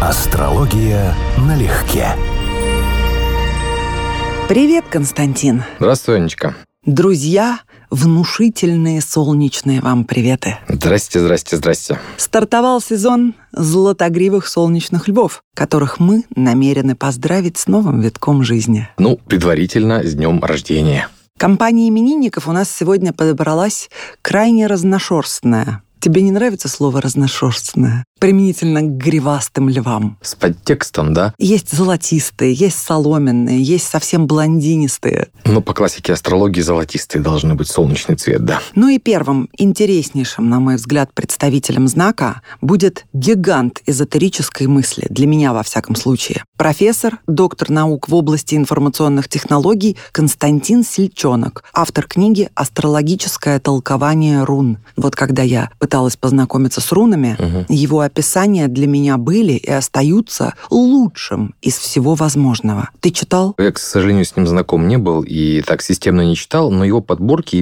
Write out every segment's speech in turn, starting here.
Астрология налегке. Привет, Константин. Здравствуй, Анечка. Друзья, внушительные солнечные вам приветы. Здрасте. Стартовал сезон золотогривых солнечных львов, которых мы намерены поздравить с новым витком жизни. Предварительно с днем рождения. Компания именинников у нас сегодня подобралась крайне разношерстная. Тебе не нравится слово «разношерстное»? Применительно к гривастым львам. С подтекстом, да? Есть золотистые, есть соломенные, есть совсем блондинистые. По классике астрологии золотистые должны быть, солнечный цвет, да. И первым, интереснейшим, на мой взгляд, представителем знака будет гигант эзотерической мысли, для меня во всяком случае. Профессор, доктор наук в области информационных технологий Константин Сельчонок, автор книги «Астрологическое толкование рун». Когда я пыталась познакомиться с рунами, его описания для меня были и остаются лучшим из всего возможного. Ты читал? Я, к сожалению, с ним знаком не был и так системно не читал, но его подборки,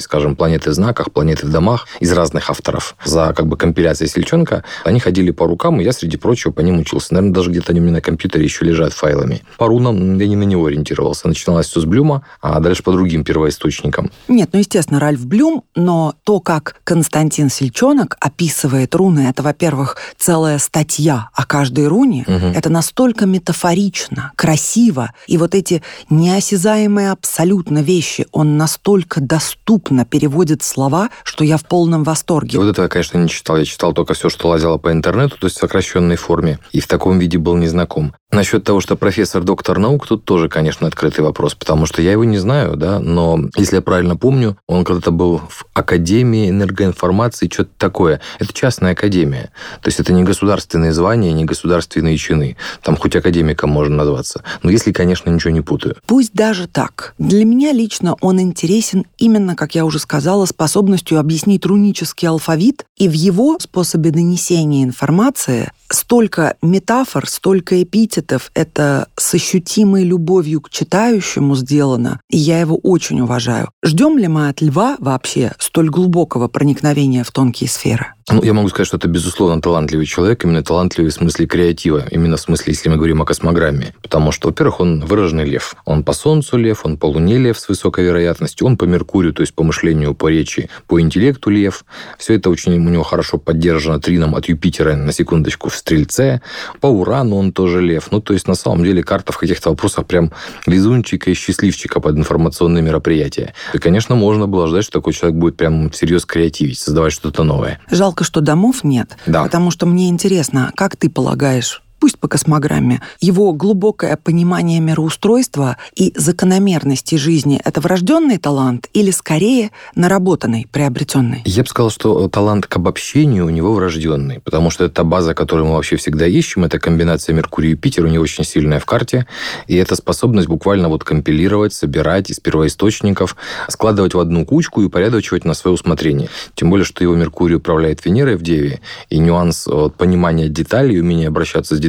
скажем, планеты в знаках, планеты в домах из разных авторов за компиляцией Сельчонка, они ходили по рукам, и я, среди прочего, по ним учился. Наверное, даже где-то они у меня на компьютере еще лежат файлами. По рунам я не на него ориентировался. Начиналось все с Блюма, а дальше по другим первоисточникам. Естественно, Ральф Блюм, но то, как Константин Сельчонок описывает руны, это, во-первых, целая статья о каждой руне. Это настолько метафорично, красиво. И эти неосязаемые абсолютно вещи он настолько доступно переводит слова, что я в полном восторге. Этого я, конечно, не читал. Я читал только все, что лазило по интернету, то есть в сокращенной форме. И в таком виде был незнаком. Насчет того, что профессор, доктор наук, тут тоже, конечно, открытый вопрос, потому что я его не знаю, да, но, если я правильно помню, он когда-то был в Академии энергоинформации, что-то такое. Это частная академия, то есть это не государственные звания, не государственные чины. Там хоть академиком можно назваться, но если, конечно, ничего не путаю. Пусть даже так. Для меня лично он интересен именно, как я уже сказала, способностью объяснить рунический алфавит, и в его способе донесения информации столько метафор, столько эпитетов. Это с ощутимой любовью к читающему сделано, и я его очень уважаю. Ждем ли мы от льва вообще столь глубокого проникновения в тонкие сферы? Я могу сказать, что это, безусловно, талантливый человек, именно талантливый в смысле креатива, именно в смысле, если мы говорим о космограмме. Потому что, во-первых, он выраженный лев. Он по Солнцу лев, он по Луне лев с высокой вероятностью, он по Меркурию, то есть по мышлению, по речи, по интеллекту лев. Все это очень у него хорошо поддержано трином от Юпитера, на секундочку, в Стрельце. По Урану он тоже лев. То есть, на самом деле, карта в каких-то вопросах прям везунчика и счастливчика под информационные мероприятия. И, конечно, можно было ждать, что такой человек будет прям всерьез креативить, создавать что-то новое. Жалко, что домов нет, да. Потому что мне интересно, как ты полагаешь, пусть по космограмме, его глубокое понимание мироустройства и закономерности жизни — это врожденный талант или, скорее, наработанный, приобретенный? Я бы сказал, что талант к обобщению у него врожденный, потому что это база, которую мы вообще всегда ищем, это комбинация Меркурий и Юпитер, у него очень сильная в карте, и это способность буквально компилировать, собирать из первоисточников, складывать в одну кучку и упорядочивать на свое усмотрение. Тем более, что его Меркурий управляет Венерой в Деве, и нюанс понимания деталей, умение обращаться с деталями,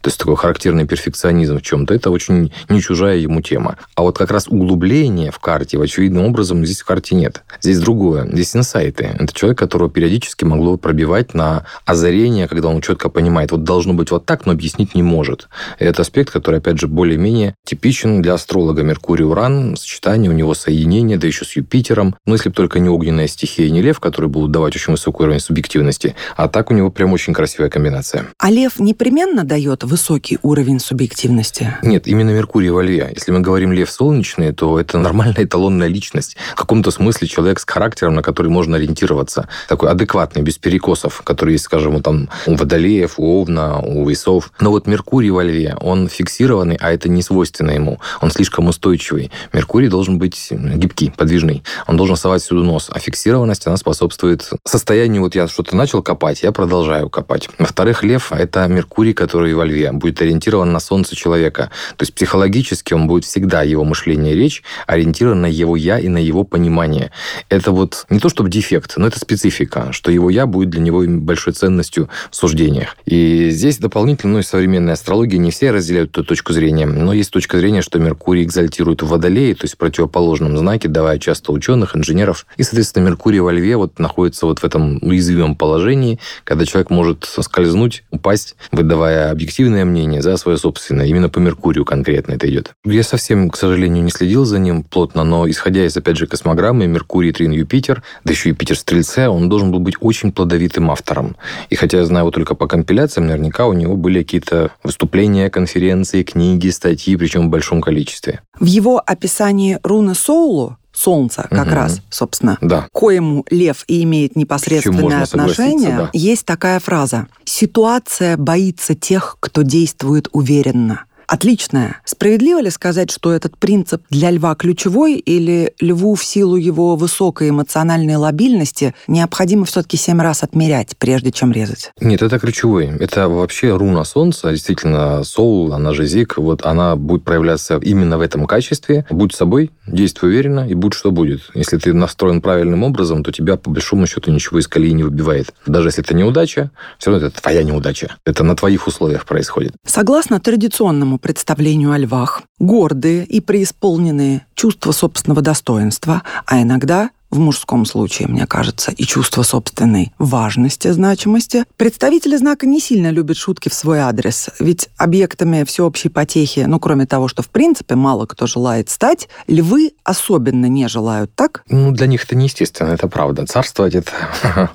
то есть такой характерный перфекционизм в чем-то, это очень не чужая ему тема. А как раз углубление в карте, очевидным образом, здесь в карте нет. Здесь другое, здесь инсайты. Это человек, которого периодически могло пробивать на озарение, когда он четко понимает, должно быть так, но объяснить не может. И это аспект, который, опять же, более-менее типичен для астролога. Меркурий-Уран, сочетание у него, соединение, да еще с Юпитером. Если бы только не огненная стихия и не лев, которые будут давать очень высокий уровень субъективности. А так у него прям очень красивая комбинация. А лев непременно дает высокий уровень субъективности? Нет, именно Меркурий во льве. Если мы говорим лев солнечный, то это нормальная эталонная личность. В каком-то смысле человек с характером, на который можно ориентироваться. Такой адекватный, без перекосов, который есть, скажем, у водолеев, у овна, у весов. Но Меркурий во льве, он фиксированный, а это не свойственно ему. Он слишком устойчивый. Меркурий должен быть гибкий, подвижный. Он должен совать всюду нос. А фиксированность, она способствует состоянию, я что-то начал копать, я продолжаю копать. Во-вторых, лев — это Меркурий Меркурий, который во Льве, будет ориентирован на солнце человека. То есть психологически он будет всегда, его мышление и речь, ориентирован на его «я» и на его понимание. Это вот не то чтобы дефект, но это специфика, что его «я» будет для него большой ценностью в суждениях. И здесь дополнительно, ну и современная астрология, не все разделяют эту точку зрения, но есть точка зрения, что Меркурий экзальтирует в Водолее, то есть в противоположном знаке, давая часто ученых, инженеров. И, соответственно, Меркурий во Льве вот находится вот в этом уязвимом положении, когда человек может скользнуть, упасть, выдавая объективное мнение за свое собственное. Именно по Меркурию конкретно это идет. Я совсем, к сожалению, не следил за ним плотно, но исходя из, опять же, космограммы, Меркурий трин Юпитер, да еще Юпитер в Стрельце, он должен был быть очень плодовитым автором. И хотя я знаю его только по компиляциям, наверняка у него были какие-то выступления, конференции, книги, статьи, причем в большом количестве. В его описании руны Соулу, Солнца, как раз, собственно, да, коему Лев и имеет непосредственное отношение, да, есть такая фраза: «Ситуация боится тех, кто действует уверенно». Отличная. Справедливо ли сказать, что этот принцип для Льва ключевой, или Льву в силу его высокой эмоциональной лобильности необходимо все-таки 7 раз отмерять, прежде чем резать? Нет, это ключевой. Это вообще руна Солнца, действительно, Соул, она же Зиг, вот она будет проявляться именно в этом качестве. Будь собой, действуй уверенно, и будь что будет. Если ты настроен правильным образом, то тебя, по большому счету, ничего из колеи не выбивает. Даже если это неудача, все равно это твоя неудача. Это на твоих условиях происходит. Согласно традиционному представлению о львах, гордые и преисполненные чувства собственного достоинства, а иногда, в мужском случае, мне кажется, и чувство собственной важности, значимости, представители знака не сильно любят шутки в свой адрес, ведь объектами всеобщей потехи, ну, кроме того, что в принципе мало кто желает стать, львы особенно не желают, так? Ну, для них это неестественно, это правда. Царствовать это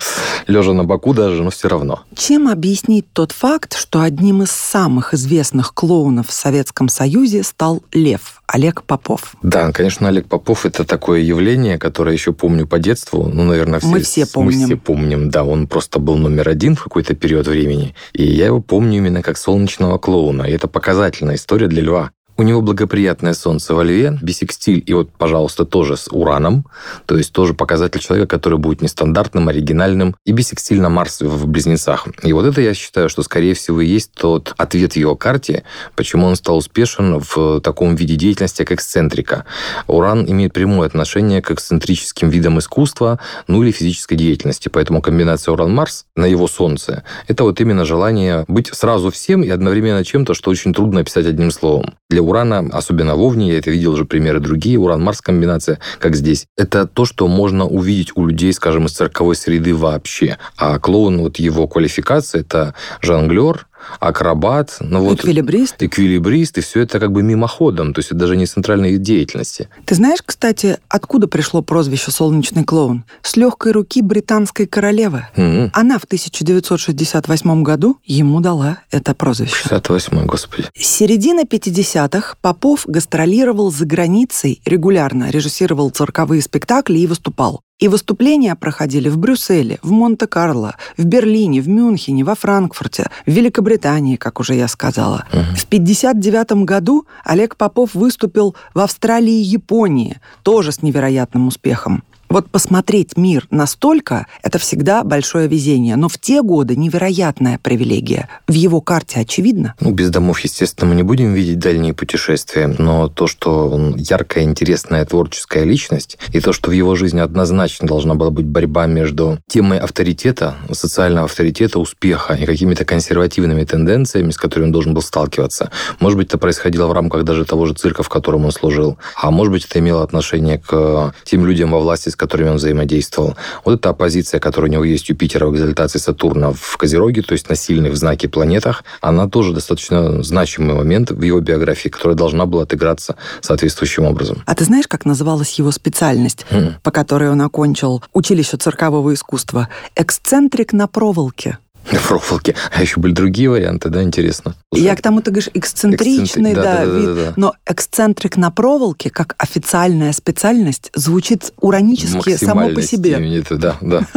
лежа на боку даже, но все равно. Чем объяснить тот факт, что одним из самых известных клоунов в Советском Союзе стал лев? Олег Попов. Да, конечно, Олег Попов – это такое явление, которое еще помню по детству. Ну, наверное, мы все помним. Да, он просто был номер 1 в какой-то период времени. И я его помню именно как солнечного клоуна. И это показательная история для льва. У него благоприятное солнце во Льве, бисекстиль, и вот, пожалуйста, тоже с Ураном, то есть тоже показатель человека, который будет нестандартным, оригинальным, и бисекстиль на Марс в Близнецах. И вот это, я считаю, что, скорее всего, и есть тот ответ в его карте, почему он стал успешен в таком виде деятельности, как эксцентрика. Уран имеет прямое отношение к эксцентрическим видам искусства, ну или физической деятельности, поэтому комбинация Уран-Марс на его солнце – это вот именно желание быть сразу всем и одновременно чем-то, что очень трудно описать одним словом. Для Урана, особенно в Овне, я это видел уже примеры другие, Уран-Марс комбинация, как здесь. Это то, что можно увидеть у людей, скажем, из цирковой среды вообще. А клоун, вот его квалификация, это жонглер, акробат, эквилибрист, и все это как бы мимоходом, то есть это даже не центральные деятельности. Ты знаешь, кстати, откуда пришло прозвище «Солнечный клоун»? С легкой руки британской королевы. Она в 1968 году ему дала это прозвище. 68-й, господи. С середины 50-х Попов гастролировал за границей регулярно, режиссировал цирковые спектакли и выступал. И выступления проходили в Брюсселе, в Монте-Карло, в Берлине, в Мюнхене, во Франкфурте, в Великобритании, как уже я сказала. В 1959 году Олег Попов выступил в Австралии и Японии, тоже с невероятным успехом. Вот посмотреть мир настолько – это всегда большое везение. Но в те годы невероятная привилегия. В его карте очевидно. Ну, без домов, естественно, мы не будем видеть дальние путешествия. Но то, что он яркая, интересная, творческая личность, и то, что в его жизни однозначно должна была быть борьба между темой авторитета, социального авторитета, успеха и какими-то консервативными тенденциями, с которыми он должен был сталкиваться. Может быть, это происходило в рамках даже того же цирка, в котором он служил. А может быть, это имело отношение к тем людям во власти, с которыми он взаимодействовал. Вот эта оппозиция, которая у него есть Юпитера в экзальтации Сатурна в Козероге, то есть на сильных в знаке планетах, она тоже достаточно значимый момент в его биографии, которая должна была отыграться соответствующим образом. А ты знаешь, как называлась его специальность, по которой он окончил училище циркового искусства? Эксцентрик на проволоке. На проволоке. А еще были другие варианты, да, интересно. Я к тому, ты говоришь, эксцентричный, вид. Но эксцентрик на проволоке, как официальная специальность, звучит уранически само по себе. Максимальной степени, да.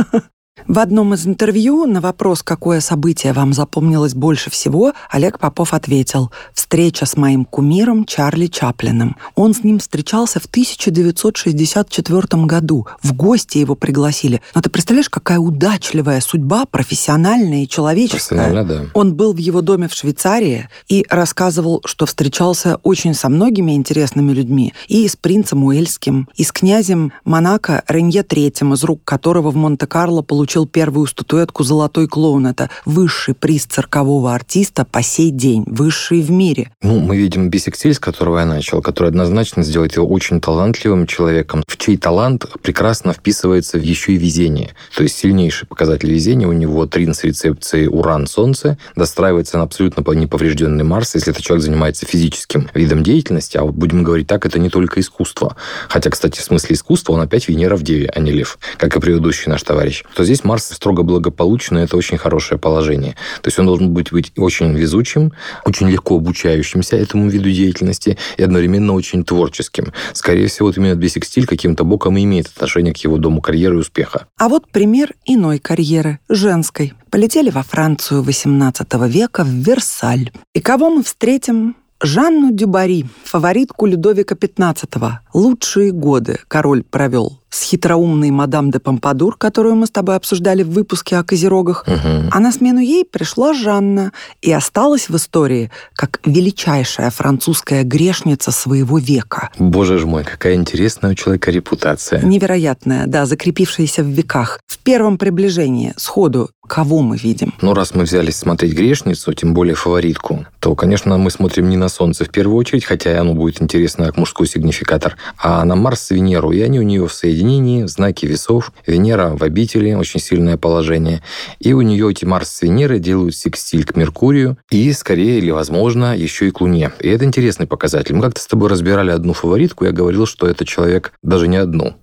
В одном из интервью на вопрос, какое событие вам запомнилось больше всего, Олег Попов ответил: «Встреча с моим кумиром Чарли Чаплиным. Он с ним встречался в 1964 году. В гости его пригласили. Но ты представляешь, какая удачливая судьба, профессиональная и человеческая». Да. Он был в его доме в Швейцарии и рассказывал, что встречался очень со многими интересными людьми. И с принцем Уэльским, и с князем Монако Ренье III, из рук которого в Монте-Карло получил первую статуэтку «Золотой клоун». Это высший приз циркового артиста по сей день, высший в мире. Ну, мы видим бисектиль, с которого я начал, который однозначно сделает его очень талантливым человеком, в чей талант прекрасно вписывается еще и везение. То есть сильнейший показатель везения у него трин с рецепцией Уран-Солнце, достраивается на абсолютно неповрежденный Марс, если этот человек занимается физическим видом деятельности, а вот будем говорить так, это не только искусство. Хотя, кстати, в смысле искусства он опять Венера в Деве, а не Лев, как и предыдущий наш товарищ. То здесь Марс строго благополучно, это очень хорошее положение. То есть он должен быть очень везучим, очень легко обучающимся этому виду деятельности и одновременно очень творческим. Скорее всего, вот именно бисекстиль каким-то боком и имеет отношение к его дому карьеры и успеха. А вот пример иной карьеры, женской. Полетели во Францию XVIII века, в Версаль. И кого мы встретим? Жанну Дюбари, фаворитку Людовика XV. Лучшие годы король провел с хитроумной мадам де Помпадур, которую мы с тобой обсуждали в выпуске о козерогах. Угу. А на смену ей пришла Жанна и осталась в истории как величайшая французская грешница своего века. Боже ж мой, какая интересная у человека репутация. Невероятная, да, закрепившаяся в веках. В первом приближении, сходу, кого мы видим? Ну, раз мы взялись смотреть грешницу, тем более фаворитку, то, конечно, мы смотрим не на Солнце в первую очередь, хотя и оно будет интересно как мужской сигнификатор, а на Марс и Венеру, и они у нее в соединении, в знаке весов. Венера в обители, очень сильное положение. И у нее эти Марс с Венерой делают секстиль к Меркурию и, скорее или возможно, еще и к Луне. И это интересный показатель. Мы как-то с тобой разбирали одну фаворитку, я говорил, что это человек, даже не одну.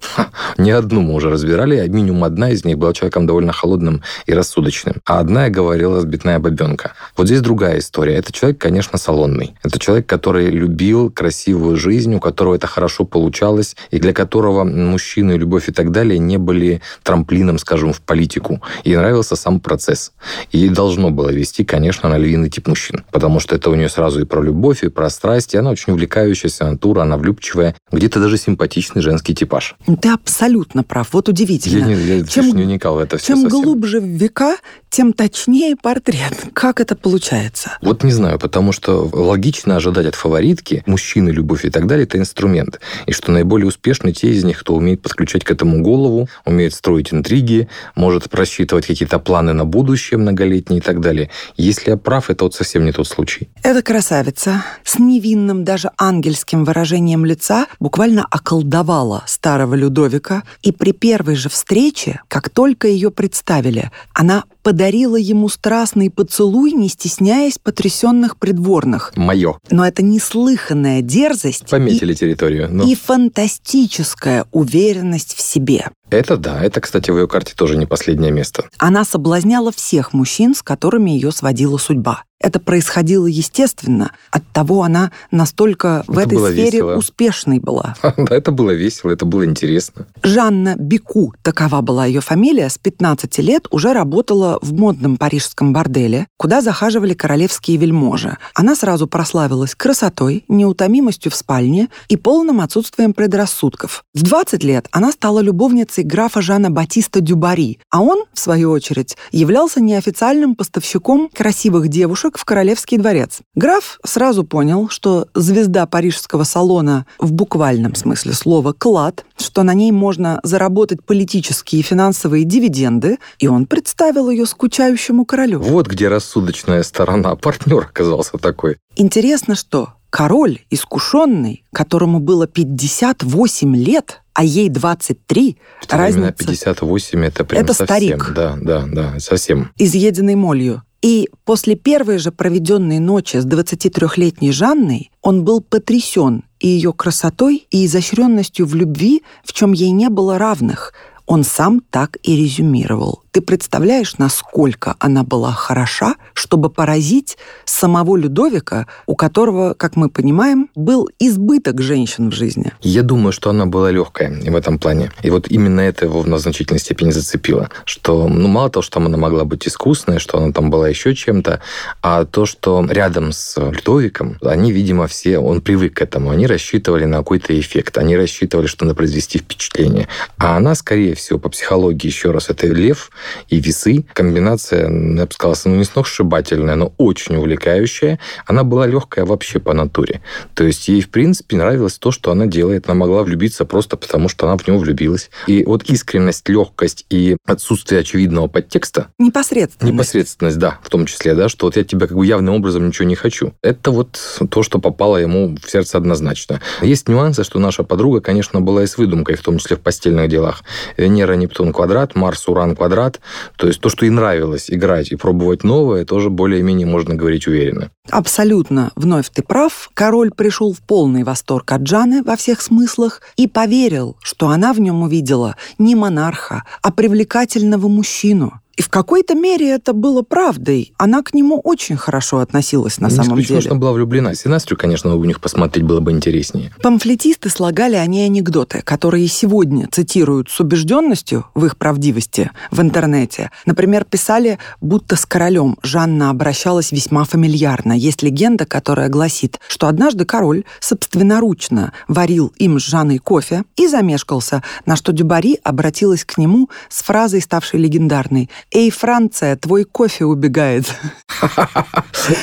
Не одну мы уже разбирали, а минимум одна из них была человеком довольно холодным и рассудочным. А одна, я говорил, разбитная бабенка. Вот здесь другая история. Это человек, конечно, салонный. Это человек, который любил красивую жизнь, у которого это хорошо получалось, и для которого мужчины, любовь и так далее не были трамплином, скажем, в политику. Ей нравился сам процесс. Ей должно было вести, конечно, на львиный тип мужчин, потому что это у нее сразу и про любовь, и про страсть, и она очень увлекающаяся натура, она влюбчивая, где-то даже симпатичный женский типаж. Ты абсолютно прав. Вот удивительно. Я не уникал в это все совсем. Чем глубже в века, тем точнее портрет. Как это получается? Вот не знаю, потому что логично ожидать от фаворитки мужчины, любовь и так далее, это инструмент. И что наиболее успешны те из них, кто умеет подключать к этому голову, умеет строить интриги, может просчитывать какие-то планы на будущее многолетние и так далее. Если я прав, это вот совсем не тот случай. Эта красавица с невинным, даже ангельским выражением лица буквально околдовала старого Людовика, и при первой же встрече, как только ее представили, она подарила ему страстный поцелуй, не стесняясь потрясенных придворных. Мое. Но это неслыханная дерзость. Пометили территорию. Но... и фантастическая уверенность в себе. Это да. Это, кстати, в ее карте тоже не последнее место. Она соблазняла всех мужчин, с которыми ее сводила судьба. Это происходило естественно. Оттого она настолько в этой сфере весело. Успешной была. Да, это было весело, это было интересно. Жанна Беку, такова была ее фамилия, с 15 лет уже работала в модном парижском борделе, куда захаживали королевские вельможи. Она сразу прославилась красотой, неутомимостью в спальне и полным отсутствием предрассудков. В 20 лет она стала любовницей графа Жана Батиста Дюбари, а он, в свою очередь, являлся неофициальным поставщиком красивых девушек в королевский дворец. Граф сразу понял, что звезда парижского салона в буквальном смысле слова клад, что на ней можно заработать политические и финансовые дивиденды, и он представил ее скучающему королю. Вот где рассудочная сторона, партнер оказался такой. Интересно, что король, искушенный, которому было 58 лет, а ей 23, что разница... 58 это прям это совсем... старик. Да, совсем. Изъеденный молью. И после первой же проведенной ночи с 23-летней Жанной он был потрясен и ее красотой, и изощренностью в любви, в чем ей не было равных. Он сам так и резюмировал. Ты представляешь, насколько она была хороша, чтобы поразить самого Людовика, у которого, как мы понимаем, был избыток женщин в жизни? Я думаю, что она была легкая в этом плане. И вот именно это его в значительной степени зацепило. Что, мало того, что она могла быть искусной, что она там была еще чем-то, а то, что рядом с Людовиком, они, видимо, все, он привык к этому, они рассчитывали на какой-то эффект, они рассчитывали, что надо произвести впечатление. А она, скорее всего, по психологии, еще раз, это лев и весы. Комбинация, я бы сказал, не сногсшибательная, но очень увлекающая. Она была легкая вообще по натуре. То есть ей, в принципе, нравилось то, что она делает. Она могла влюбиться просто потому, что она в него влюбилась. И вот искренность, легкость и отсутствие очевидного подтекста. Непосредственность. Непосредственность, да, в том числе, да, что вот я тебя явным образом ничего не хочу. Это вот то, что попало ему в сердце однозначно. Есть нюансы, что наша подруга, конечно, была и с выдумкой, в том числе в постельных делах. Венера, Нептун, квадрат, Марс, Уран, квадрат. То есть то, что ей нравилось играть и пробовать новое, тоже более-менее можно говорить уверенно. Абсолютно. Вновь ты прав. Король пришел в полный восторг от Жанны во всех смыслах и поверил, что она в нем увидела не монарха, а привлекательного мужчину. И в какой-то мере это было правдой. Она к нему очень хорошо относилась на самом деле. Конечно, была влюблена. Синастрию, конечно, у них посмотреть было бы интереснее. Памфлетисты слагали о ней анекдоты, которые сегодня цитируют с убежденностью в их правдивости в интернете. Например, писали, будто с королем Жанна обращалась весьма фамильярно. Есть легенда, которая гласит, что однажды король собственноручно варил им с Жанной кофе и замешкался, на что Дюбари обратилась к нему с фразой, ставшей легендарной: «Эй, Франция, твой кофе убегает».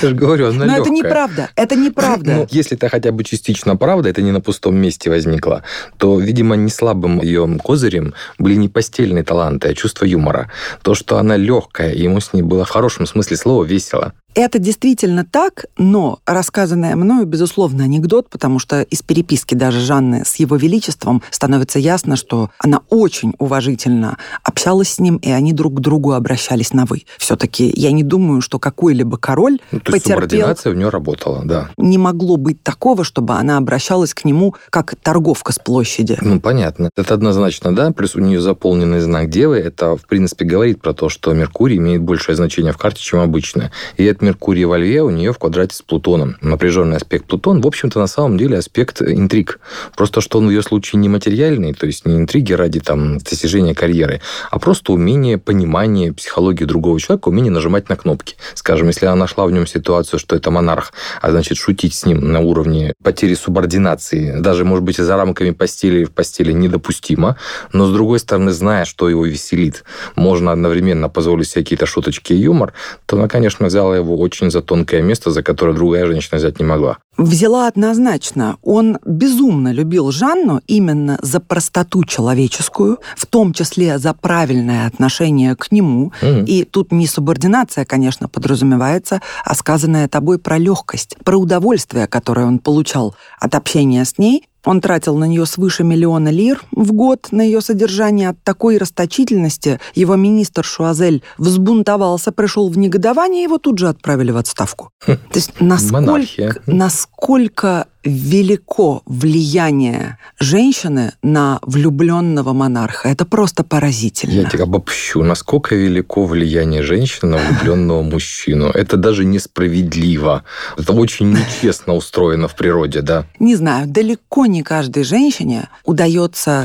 Я же говорю, она легкая. Но это неправда, это неправда. Ну, если это хотя бы частично правда, это не на пустом месте возникло, то, видимо, не слабым ее козырем были не постельные таланты, а чувство юмора. То, что она легкая, ему с ней было в хорошем смысле слова весело. Это действительно так, но рассказанное мною, безусловно, анекдот, потому что из переписки даже Жанны с его величеством становится ясно, что она очень уважительно общалась с ним, и они друг к другу обращались на «вы». Все-таки я не думаю, что какой-либо король потерпел... субординация в нее работала, да. Не могло быть такого, чтобы она обращалась к нему как торговка с площади. Понятно. Это однозначно, да. Плюс у нее заполненный знак Девы. Это, в принципе, говорит про то, что Меркурий имеет большее значение в карте, чем обычно. И это Меркурий во Льве, у нее в квадрате с Плутоном. Напряженный аспект Плутон, в общем-то, на самом деле аспект интриг. Просто что он в ее случае не материальный, то есть не интриги ради там достижения карьеры, а просто умение, понимание психологии другого человека, умение нажимать на кнопки. Скажем, если она нашла в нем ситуацию, что это монарх, а значит, шутить с ним на уровне потери субординации, даже, может быть, и за рамками постели в постели недопустимо, но, с другой стороны, зная, что его веселит, можно одновременно позволить себе какие-то шуточки и юмор, то она, конечно, взяла его очень за тонкое место, за которое другая женщина взять не могла. Взяла однозначно. Он безумно любил Жанну именно за простоту человеческую, в том числе за правильное отношение к нему. И тут не субординация, конечно, подразумевается, а сказанное тобой про легкость, про удовольствие, которое он получал от общения с ней. Он тратил на нее свыше 1 000 000 лир в год на ее содержание. От такой расточительности его министр Шуазель взбунтовался, пришел в негодование, его тут же отправили в отставку. То есть насколько велико влияние женщины на влюбленного монарха. Это просто поразительно. Я тебя обобщу. Насколько велико влияние женщины на влюбленного мужчину. Это даже несправедливо. Это очень нечестно устроено в природе, да? Не знаю, далеко не каждой женщине удается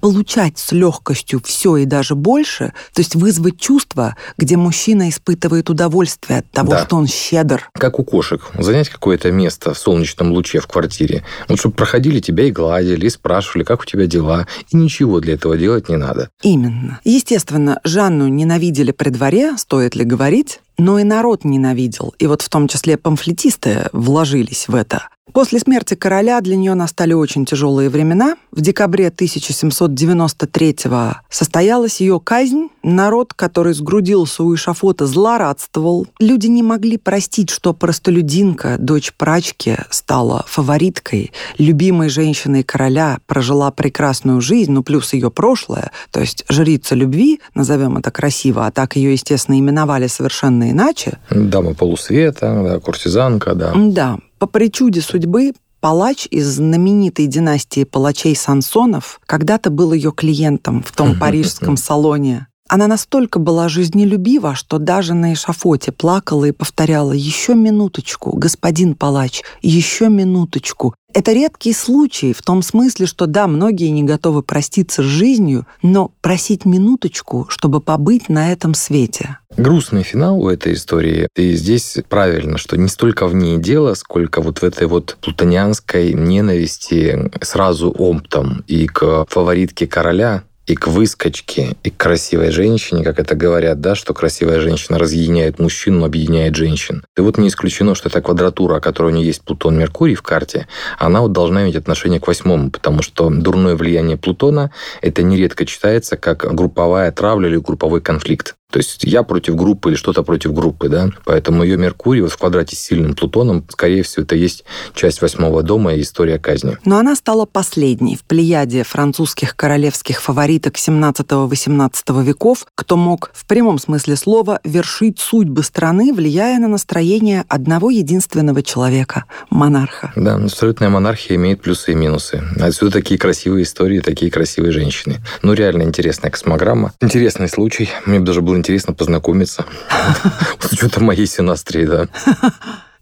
получать с легкостью все и даже больше, то есть вызвать чувство, где мужчина испытывает удовольствие от того, что он щедр. Как у кошек. Занять какое-то место в солнечном луче в квартире. Вот чтобы проходили тебя и гладили, и спрашивали, как у тебя дела. И ничего для этого делать не надо. Именно. Естественно, Жанну ненавидели при дворе, стоит ли говорить, но и народ ненавидел. И вот в том числе памфлетисты вложились в это. После смерти короля для нее настали очень тяжелые времена. В декабре 1793-го состоялась ее казнь. Народ, который сгрудился у эшафота, злорадствовал. Люди не могли простить, что простолюдинка, дочь прачки, стала фавориткой, любимой женщиной короля, прожила прекрасную жизнь, плюс ее прошлое, то есть жрица любви, назовем это красиво, а так ее, естественно, именовали совершенно иначе. Дама полусвета, да, куртизанка, да. Да. По причуде судьбы, палач из знаменитой династии палачей Сансонов когда-то был ее клиентом в том парижском салоне. Она настолько была жизнелюбива, что даже на эшафоте плакала и повторяла: «Еще минуточку, господин палач, еще минуточку». Это редкий случай в том смысле, что да, многие не готовы проститься с жизнью, но просить минуточку, чтобы побыть на этом свете. Грустный финал у этой истории. И здесь правильно, что не столько в ней дело, сколько вот в этой вот плутонианской ненависти сразу омптом и к фаворитке короля, и к выскочке, и к красивой женщине, как это говорят, да, что красивая женщина разъединяет мужчин, но объединяет женщин. И вот не исключено, что эта квадратура, которая у нее есть Плутон-Меркурий в карте, она вот должна иметь отношение к восьмому, потому что дурное влияние Плутона, это нередко читается как групповая травля или групповой конфликт. То есть я против группы или что-то против группы, да. Поэтому ее Меркурий вот в квадрате с сильным Плутоном, скорее всего, это есть часть восьмого дома и история казни. Но она стала последней в плеяде французских королевских фавориток 17-18 веков, кто мог в прямом смысле слова вершить судьбы страны, влияя на настроение одного единственного человека – монарха. Да, абсолютная монархия имеет плюсы и минусы. Отсюда такие красивые истории, такие красивые женщины. Ну, реально интересная космограмма. Интересный случай. Мне бы даже было интересно познакомиться. С учетом моей синастрии, да.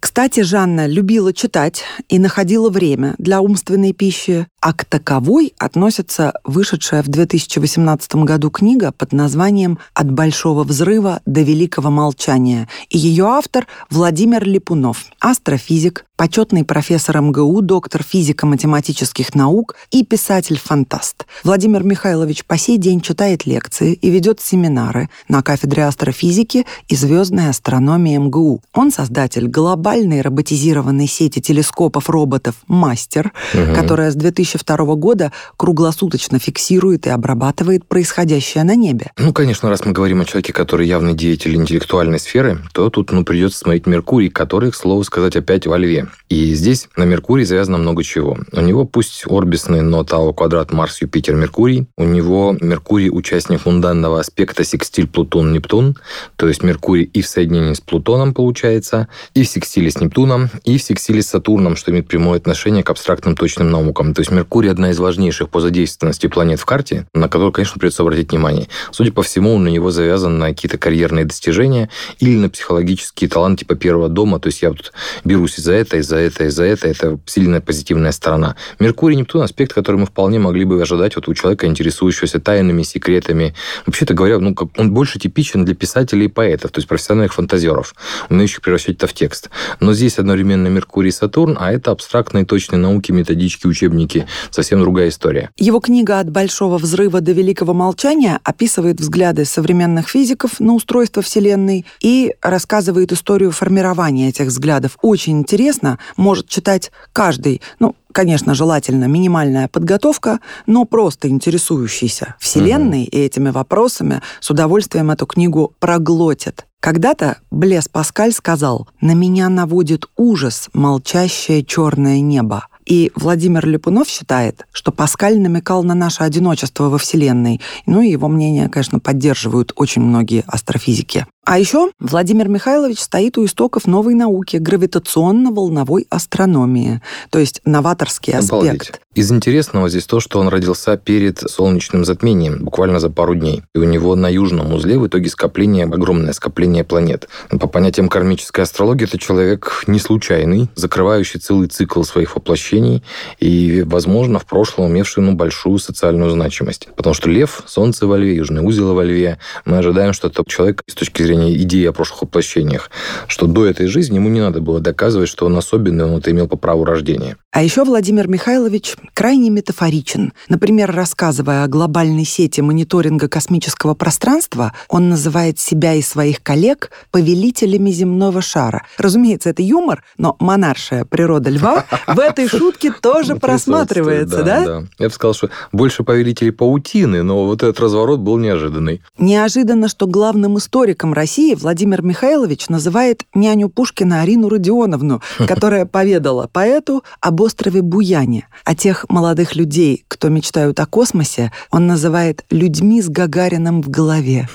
Кстати, Жанна любила читать и находила время для умственной пищи, а к таковой относится вышедшая в 2018 году книга под названием «От большого взрыва до великого молчания». И ее автор Владимир Липунов, астрофизик, почетный профессор МГУ, доктор физико-математических наук и писатель-фантаст. Владимир Михайлович по сей день читает лекции и ведет семинары на кафедре астрофизики и звездной астрономии МГУ. Он создатель глобального роботизированной сети телескопов-роботов «Мастер», которая с 2002 года круглосуточно фиксирует и обрабатывает происходящее на небе. Ну, конечно, раз мы говорим о человеке, который явный деятель интеллектуальной сферы, то тут придется смотреть Меркурий, который, к слову сказать, опять во Льве. И здесь на Меркурий завязано много чего. У него пусть орбисный, но Тау квадрат Марс-Юпитер-Меркурий. У него Меркурий участник лунданного аспекта секстиль Плутон-Нептун, то есть Меркурий и в соединении с Плутоном получается, и в секстиле с Нептуном, и в секстиле с Сатурном, что имеет прямое отношение к абстрактным точным наукам. То есть Меркурий – одна из важнейших по задействованности планет в карте, на которую, конечно, придется обратить внимание. Судя по всему, на него завязан на какие-то карьерные достижения или на психологические таланты типа первого дома. То есть я тут берусь и за это, и за это, и за это. Это сильная позитивная сторона. Меркурий и Нептун – аспект, который мы вполне могли бы ожидать вот у человека, интересующегося тайнами, секретами. Вообще-то говоря, ну, он больше типичен для писателей и поэтов, то есть профессиональных фантазеров, умеющих превращать это в текст. Но здесь одновременно Меркурий и Сатурн, а это абстрактные точные науки, методички, учебники. Совсем другая история. Его книга «От большого взрыва до великого молчания» описывает взгляды современных физиков на устройство Вселенной и рассказывает историю формирования этих взглядов. Очень интересно, может читать каждый. Ну, конечно, желательно минимальная подготовка, но просто интересующийся Вселенной и этими вопросами с удовольствием эту книгу проглотит. Когда-то Блез Паскаль сказал: «На меня наводит ужас молчащее черное небо». И Владимир Липунов считает, что Паскаль намекал на наше одиночество во Вселенной. Ну и его мнение, конечно, поддерживают очень многие астрофизики. А еще Владимир Михайлович стоит у истоков новой науки – гравитационно-волновой астрономии, то есть новаторский аспект. Обалдеть. Из интересного здесь то, что он родился перед солнечным затмением, буквально за пару дней. И у него на южном узле в итоге скопление, огромное скопление планет. По понятиям кармической астрологии, это человек не случайный, закрывающий целый цикл своих воплощений и, возможно, в прошлом имевший большую социальную значимость. Потому что Лев, Солнце во Льве, южный узел во Льве, мы ожидаем, что это человек с точки зрения идеи о прошлых воплощениях, что до этой жизни ему не надо было доказывать, что он особенный, он это имел по праву рождения. А еще Владимир Михайлович крайне метафоричен. Например, рассказывая о глобальной сети мониторинга космического пространства, он называет себя и своих коллег повелителями земного шара. Разумеется, это юмор, но монаршая природа льва в этой шутке тоже просматривается, да? Я бы сказал, что больше повелителей паутины, но вот этот разворот был неожиданный. Неожиданно, что главным историком России Владимир Михайлович называет няню Пушкина Арину Родионовну, которая поведала поэту об острове Буяне. А тех молодых людей, кто мечтают о космосе, он называет людьми с Гагарином в голове.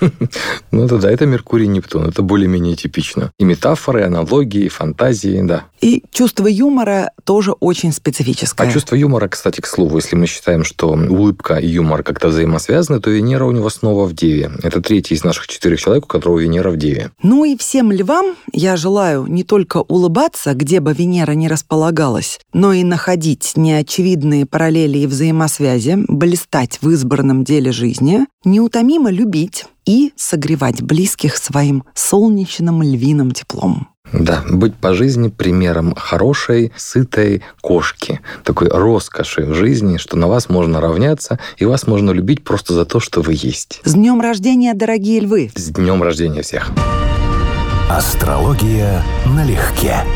Ну да, это Меркурий и Нептун, это более-менее типично. И метафоры, и аналогии, и фантазии, да. И чувство юмора тоже очень специфическое. А чувство юмора, кстати, к слову, если мы считаем, что улыбка и юмор как-то взаимосвязаны, то Венера у него снова в Деве. Это третий из наших 4 человек, у которого Венера в Деве. Ну и всем львам я желаю не только улыбаться, где бы Венера ни располагалась, но и находить неочевидные параллели и взаимосвязи, блистать в избранном деле жизни, неутомимо любить и согревать близких своим солнечным львиным теплом. Да, быть по жизни примером хорошей, сытой кошки, такой роскоши в жизни, что на вас можно равняться и вас можно любить просто за то, что вы есть. С днем рождения, дорогие львы! С днем рождения всех! Астрология налегке.